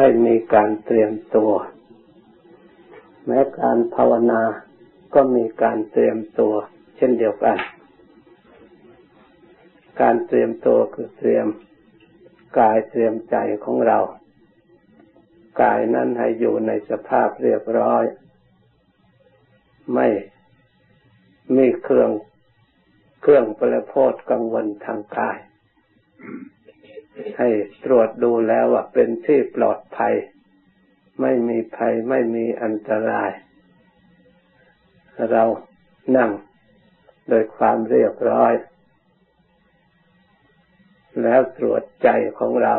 ให้มีการเตรียมตัวแม้การภาวนาก็มีการเตรียมตัวเช่นเดียวกันการเตรียมตัวคือเตรียมกายเตรียมใจของเรากายนั้นให้อยู่ในสภาพเรียบร้อยไม่มีเครื่องประโพดกังวลทางกายให้ตรวจดูแล้วว่าเป็นที่ปลอดภัยไม่มีภัยไม่มีอันตรายเรานั่งโดยความเรียบร้อยแล้วตรวจใจของเรา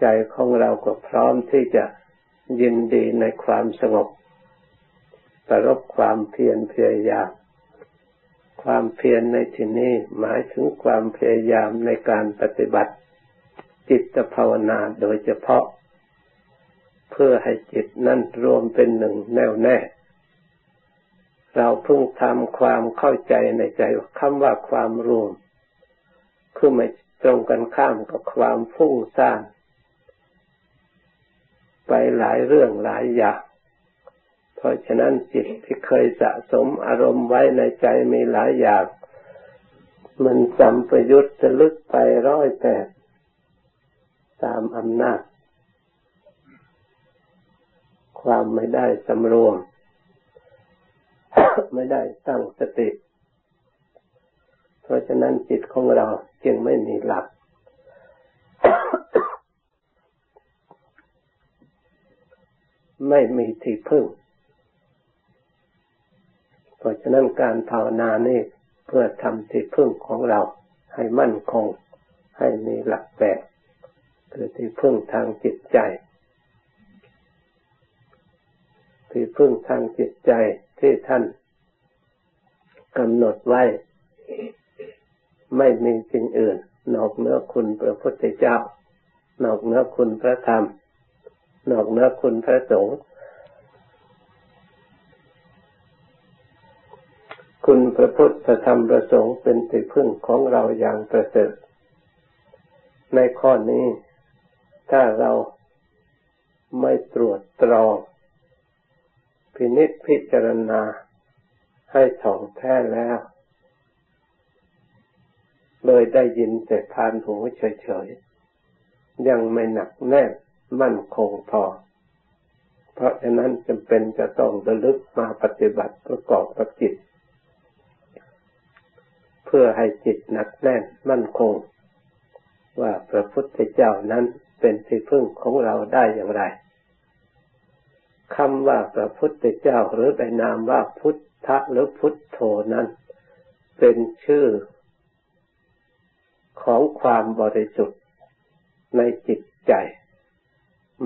ใจของเราก็พร้อมที่จะยินดีในความสงบประรบความเพียรพยายามความเพียรในที่นี้หมายถึงความพยายามในการปฏิบัติจิตภาวนาโดยเฉพาะเพื่อให้จิตนั้นรวมเป็นหนึ่งแน่วแน่เราเพิ่งทำความเข้าใจในใจคำว่าความรวมคือไม่ตรงกันข้ามกับความฟุ้งซ่านไปหลายเรื่องหลายอย่างเพราะฉะนั้นจิตที่เคยสะสมอารมณ์ไว้ในใจมีหลายอย่างมันสัมปยุตจะลึกไปร้อยแปดตามอำนาจความไม่ได้สำรวม ไม่ได้ตั้งสติเพราะฉะนั้นจิตของเราจึงไม่มีหลัก ไม่มีที่พึ่งเพราะฉะนั้นการภาวนานี่เพื่อทำที่พึ่งของเราให้มั่นคงให้มีหลักแปดคือที่พึ่งทางจิตใจที่พึ่งทางจิตใจที่ท่านกำหนดไว้ไม่มีสิ่งอื่นนอกเหนือคุณพระพุทธเจ้านอกเหนือคุณพระธรรมนอกเหนือคุณพระสงฆ์คุณพระพุทธพระธรรมพระสงฆ์เป็นที่พึ่งของเราอย่างประเสริฐในข้อนี้ถ้าเราไม่ตรวจตรองพินิจพิจารณาให้ถ่องแท้แล้วเลยได้ยินแต่ผ่านหูเฉยๆยังไม่หนักแน่นมั่นคงพอเพราะฉะนั้นจำเป็นจะต้องระลึกมาปฏิบัติประกอบกับจิตเพื่อให้จิตหนักแน่นมั่นคงว่าพระพุทธเจ้านั้นเป็นที่พึ่งของเราได้อย่างไรคำว่าพระพุทธเจ้าหรือในนามว่าพุทธะหรือพุทโธนั้นเป็นชื่อของความบริสุทธิ์ในจิตใจ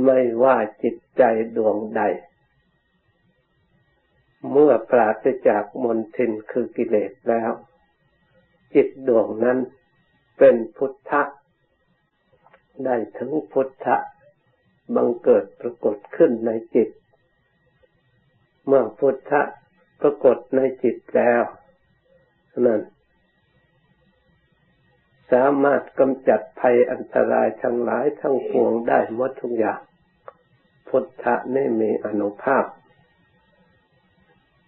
ไม่ว่าจิตใจดวงใดเมื่อปราศจากมลทินคือกิเลสแล้วจิตดวงนั้นเป็นพุทธะได้ถึงพุทธะบังเกิดปรากฏขึ้นในจิตเมื่อพุทธะปรากฏในจิตแล้วนั้นสามารถกำจัดภัยอันตรายทั้งหลายทั้งปวงได้หมดทุกอย่างพุทธะนี่มีอานุภาพ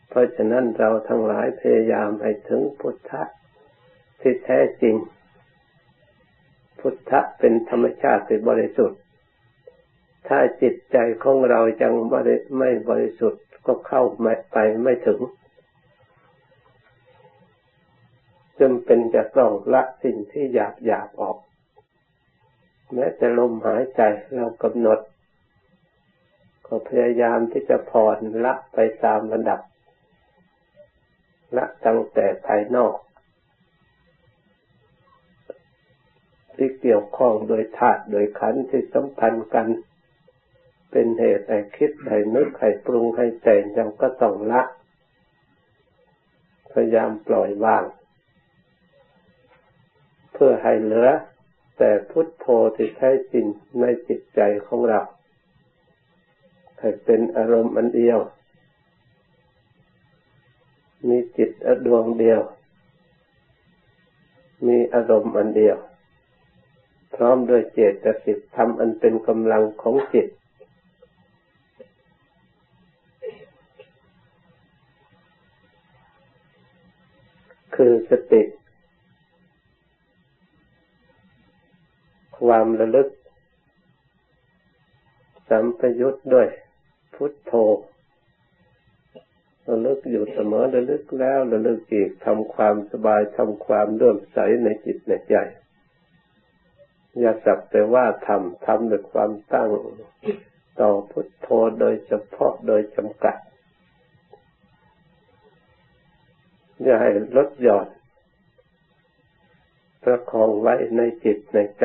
เพราะฉะนั้นเราทั้งหลายพยายามให้ถึงพุทธะที่แท้จริงพุทธะเป็นธรรมชาติบริสุทธิ์ถ้าจิตใจของเรายังไม่บริสุทธิ์ก็เข้าไปไม่ถึงจำเป็นจะต้องละสิ่งที่หยาบออกแม้แต่ลมหายใจเรากำหนดก็พยายามที่จะผ่อนละไปตามระดับละตั้งแต่ภายนอกที่เกี่ยวข้องโดยธาตุโดยขันธ์ที่สัมพันธ์กันเป็นเหตุให้คิดให้นึกให้ปรุงให้แต่งเราก็ต้องละพยายามปล่อยวางเพื่อให้เหลือแต่พุทโธที่แท้จริงในจิตใจของเราให้เป็นอารมณ์อันเดียวมีจิตดวงเดียวมีอารมณ์อันเดียว พร้อมด้วยเจตสิกธรรมอันเป็นกำลังของจิตคือสติความระลึกสัมปยุตด้วยพุทโธระลึกอยู่เสมอระลึกแล้วระลึกอีกทำความสบายทำความเลื่อมใสในจิตในใจอย่าสักแต่ว่าทำด้วยความตั้งต่อพุทโธโดยเฉพาะโดยจำกัดอย่าให้ลดหย่อนประคองไว้ในจิตในใจ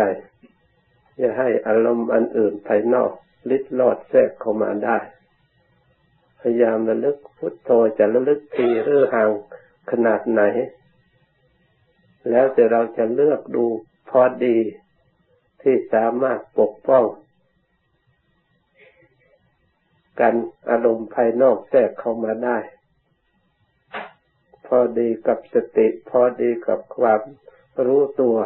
อย่าให้อารมณ์อันอื่นภายนอกลิดลอดแทรกเข้ามาได้พยายามระลึกพุทโธจะระลึกทีหรือห่างขนาดไหนแล้วแต่เราจะเลือกดูพอดีที่สามารถปกป้องกันอารมณ์ภายนอกแทรกเข้ามาได้พอดีกับสติพอดีกับความรู้ตัว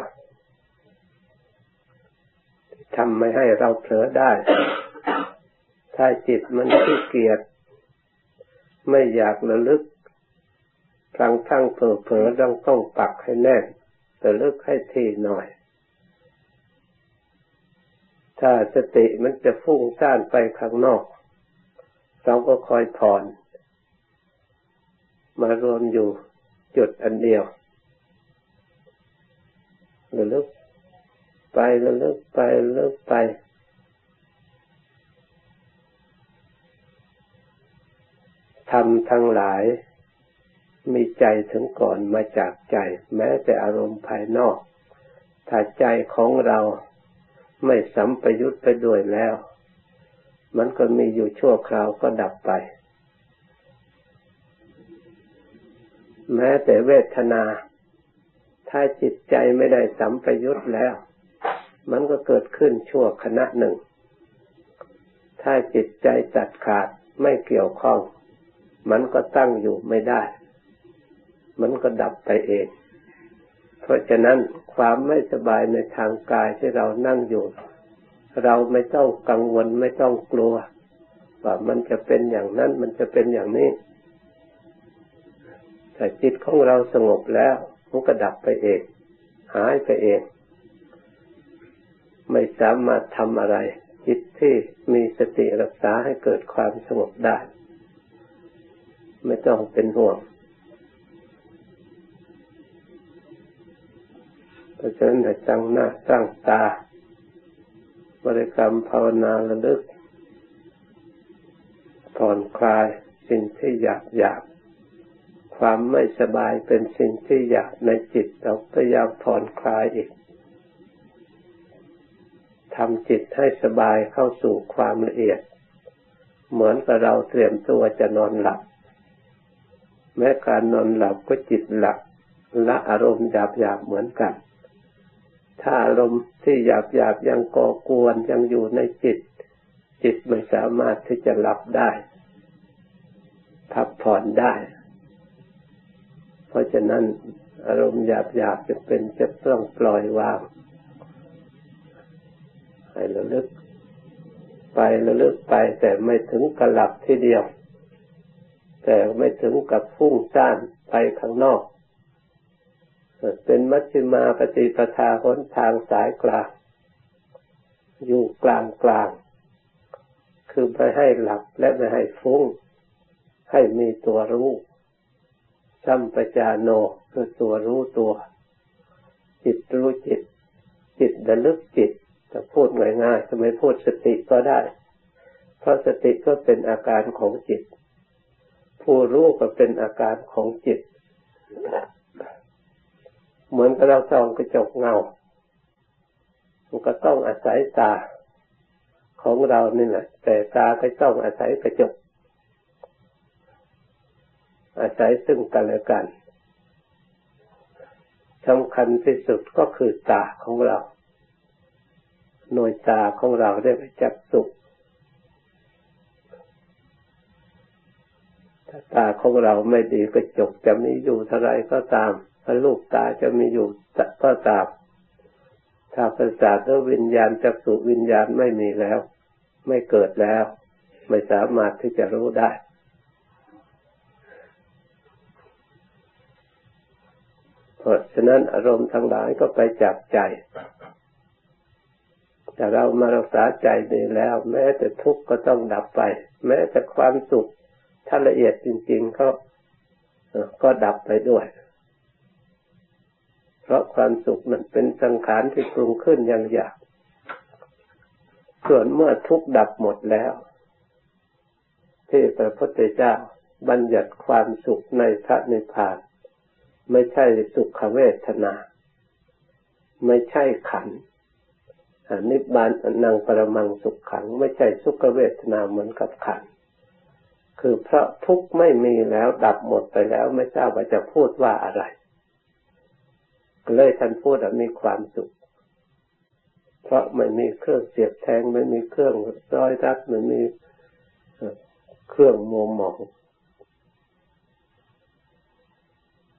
ทำไม่ให้เราเผลอได้ ถ้าจิตมันขี้เกียจไม่อยากระลึกทั้งเผลอๆต้องปักให้แน่นระลึกให้ทีหน่อยถ้าสติมันจะฟุ้งซ่านไปข้างนอกเราก็คอยผ่อนมารวมอยู่จุดอันเดียวระลึกไประลึกไประลึกไปธรรมทั้งหลายมีใจถึงก่อนมาจากใจแม้แต่อารมณ์ภายนอกถ้าใจของเราไม่สัมปยุตไปด้วยแล้วมันก็มีอยู่ชั่วคราวก็ดับไปแม้แต่เวทนาถ้าจิตใจไม่ได้สัมปยุตแล้วมันก็เกิดขึ้นชั่วขณะหนึ่งถ้าจิตใจตัดขาดไม่เกี่ยวข้องมันก็ตั้งอยู่ไม่ได้มันก็ดับไปเองเพราะฉะนั้นความไม่สบายในทางกายที่เรานั่งอยู่เราไม่ต้องกังวลไม่ต้องกลัวว่ามันจะเป็นอย่างนั้นมันจะเป็นอย่างนี้แต่จิตของเราสงบแล้วมันก็ดับไปเองหายไปเองไม่สามารถทำอะไรจิตที่มีสติรักษาให้เกิดความสงบได้ไม่ต้องเป็นห่วงเพราะฉะนั้นให้ตั้งหน้าตั้งตาบริกรรมภาวนาระลึกผ่อนคลายสิ่งที่อยากความไม่สบายเป็นสิ่งที่อยากในจิตเราพยายามผ่อนคลายอีกทำจิตให้สบายเข้าสู่ความละเอียดเหมือนกับเราเตรียมตัวจะนอนหลับแม้การนอนหลับก็จิตหลับละอารมณ์หยาบเหมือนกันถ้าอารมณ์ที่หยาบยังก่อกวนยังอยู่ในจิตไม่สามารถที่จะหลับได้พักผ่อนได้เพราะฉะนั้นอารมณ์หยาบจะต้องปล่อยวางให้ระลึกไปแต่ไม่ถึงกับหลับทีเดียวแต่ไม่ถึงกับฟุ้งซ่านไปข้างนอกเป็นมัชฌิมาปฏิปทาหนทางสายกลางอยู่กลางคือไม่ให้หลับและไม่ให้ฟุ้งให้มีตัวรู้สัมปจาโนคือตัวรู้ตัวจิตรู้จิตระลึกจิตจะพูดง่ายๆจะไม่พูดสติก็ได้เพราะสติก็เป็นอาการของจิตผู้รู้ก็เป็นอาการของจิตเหมือนกับเราส่องกระจกเงามันก็ต้องอาศัยตาของเรานี่แหละแต่ตาก็ต้องอาศัยกระจกอาศัยซึ่งกันและกันสำคัญที่สุดก็คือตาของเราหน่วยตาของเราได้ไปจักษุถ้าตาของเราไม่ดีกระจกจะมีอยู่เท่าไรก็ตามถ้าลูกตาจะมีอยู่ก็ตาม ถ้าประสาทและวิญญาณจักษุวิญญาณไม่มีแล้วไม่เกิดแล้วไม่สามารถที่จะรู้ได้เพราะฉะนั้นอารมณ์ทั้งหลายก็ไปจากใจแต่เรามารักษาใจดีแล้วแม้แต่ทุกข์ก็ต้องดับไปแม้แต่ความสุขถ้าละเอียดจริงๆก็ดับไปด้วยเพราะความสุขนั้นเป็นสังขารที่ปรุงขึ้นอย่างหยาบส่วนเมื่อทุกข์ดับหมดแล้วที่พระพุทธเจ้าบัญญัติความสุขในพระนิพพานไม่ใช่สุขเวทนาไม่ใช่ขันธ์นิพพานังปรมังสุขขังไม่ใช่สุขเวทนาเหมือนกับขันธ์คือเพราะทุกข์ไม่มีแล้วดับหมดไปแล้วไม่ทราบว่าจะพูดว่าอะไรก็เลยท่านพูดว่ามีความสุขเพราะไม่มีเครื่องเสียบแทงไม่มีเครื่องร้อยรัดไม่มีเครื่องมัวหมอง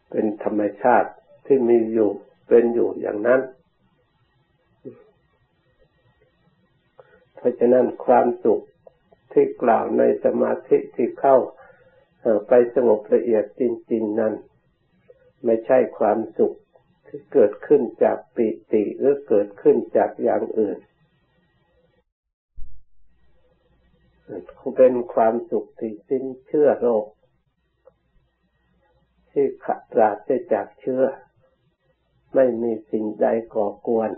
เป็นธรรมชาติที่มีอยู่เป็นอยู่อย่างนั้นเพราะฉะนั้นความสุขที่กล่าวในสมาธิที่เข้าไปสงบละเอียดจริงๆนั้นไม่ใช่ความสุขที่เกิดขึ้นจากปิติหรือเกิดขึ้นจากอย่างอื่นเป็นความสุขที่สิ้นเชื้อโรคที่ขาดปราศจากเชื้อไม่มีสิ่งใดก่อกวน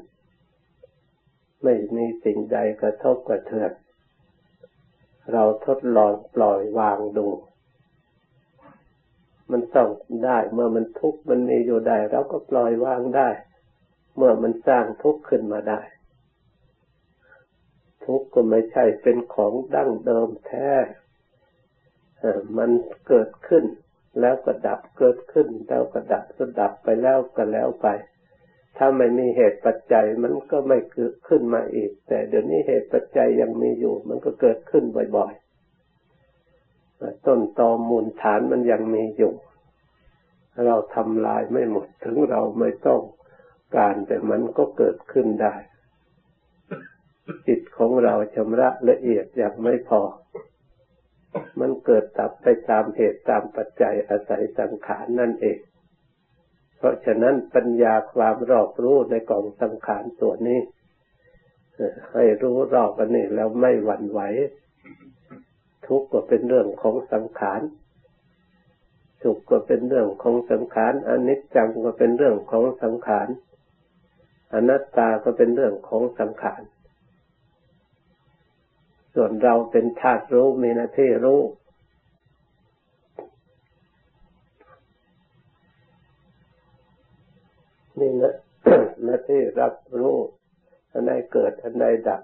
ไม่มีสิ่งใดกระทบกระเทือนเราทดลองปล่อยวางดูมันต้องได้เมื่อมันทุกข์มันมีอยู่ได้เราก็ปล่อยวางได้เมื่อมันสร้างทุกข์ขึ้นมาได้ทุกข์ก็ไม่ใช่เป็นของดั้งเดิมแท้มันเกิดขึ้นแล้วก็ดับเกิดขึ้นแล้วก็ดับก็ดับไปแล้วก็แล้วไปถ้าไม่มีเหตุปัจจัยมันก็ไม่เกิดขึ้นมาอีกแต่เดี๋ยวนี้เหตุปัจจัยยังมีอยู่มันก็เกิดขึ้นบ่อยๆต้นตอมูลฐานมันยังมีอยู่เราทำลายไม่หมดถึงเราไม่ต้องการแต่มันก็เกิดขึ้นได้จิตของเราชำระละเอียดยังไม่พอมันเกิดดับไปตามเหตุตามปัจจัยอาศัยสังขารนั่นเองเพราะฉะนั้นปัญญาความรอบรู้ในกองสังขารตัวนี้ให้รู้รอบอันนี้แล้วไม่หวั่นไหวทุกข์ก็เป็นเรื่องของสังขารสุขก็เป็นเรื่องของสังขารอนิจจังก็เป็นเรื่องของสังขารอนัตตาก็เป็นเรื่องของสังขารส่วนเราเป็นธาตุรู้มีหน้าที่รู้นี่นะหน้าที่รับรู้อันใดเกิดอันใดดับ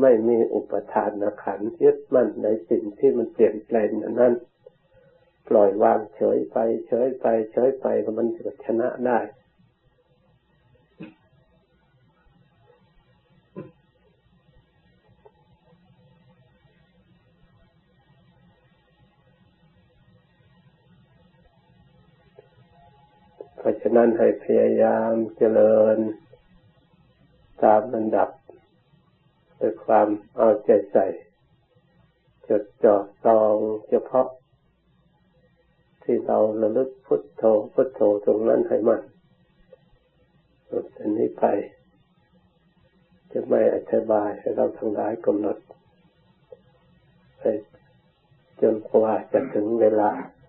ไม่มีอุปทานขันธ์ยึดมั่นในสิ่งที่มันเปลี่ยนแปลงนั้นปล่อยวางเฉยไปเฉยไปเฉยไปก็มันจะชนะได้เพราะฉะนั้นให้พยายามเจริญตามลำดับด้วยความเอาใจใส่จดจ่อจ้องเฉพาะที่เราระลึกพุทโธพุทโธตรงนั้นให้มันสุดอันนี้ไปจะไม่อธิบายให้เราทั้งหลายกำหนดไปจนกว่าจะถึงเวลา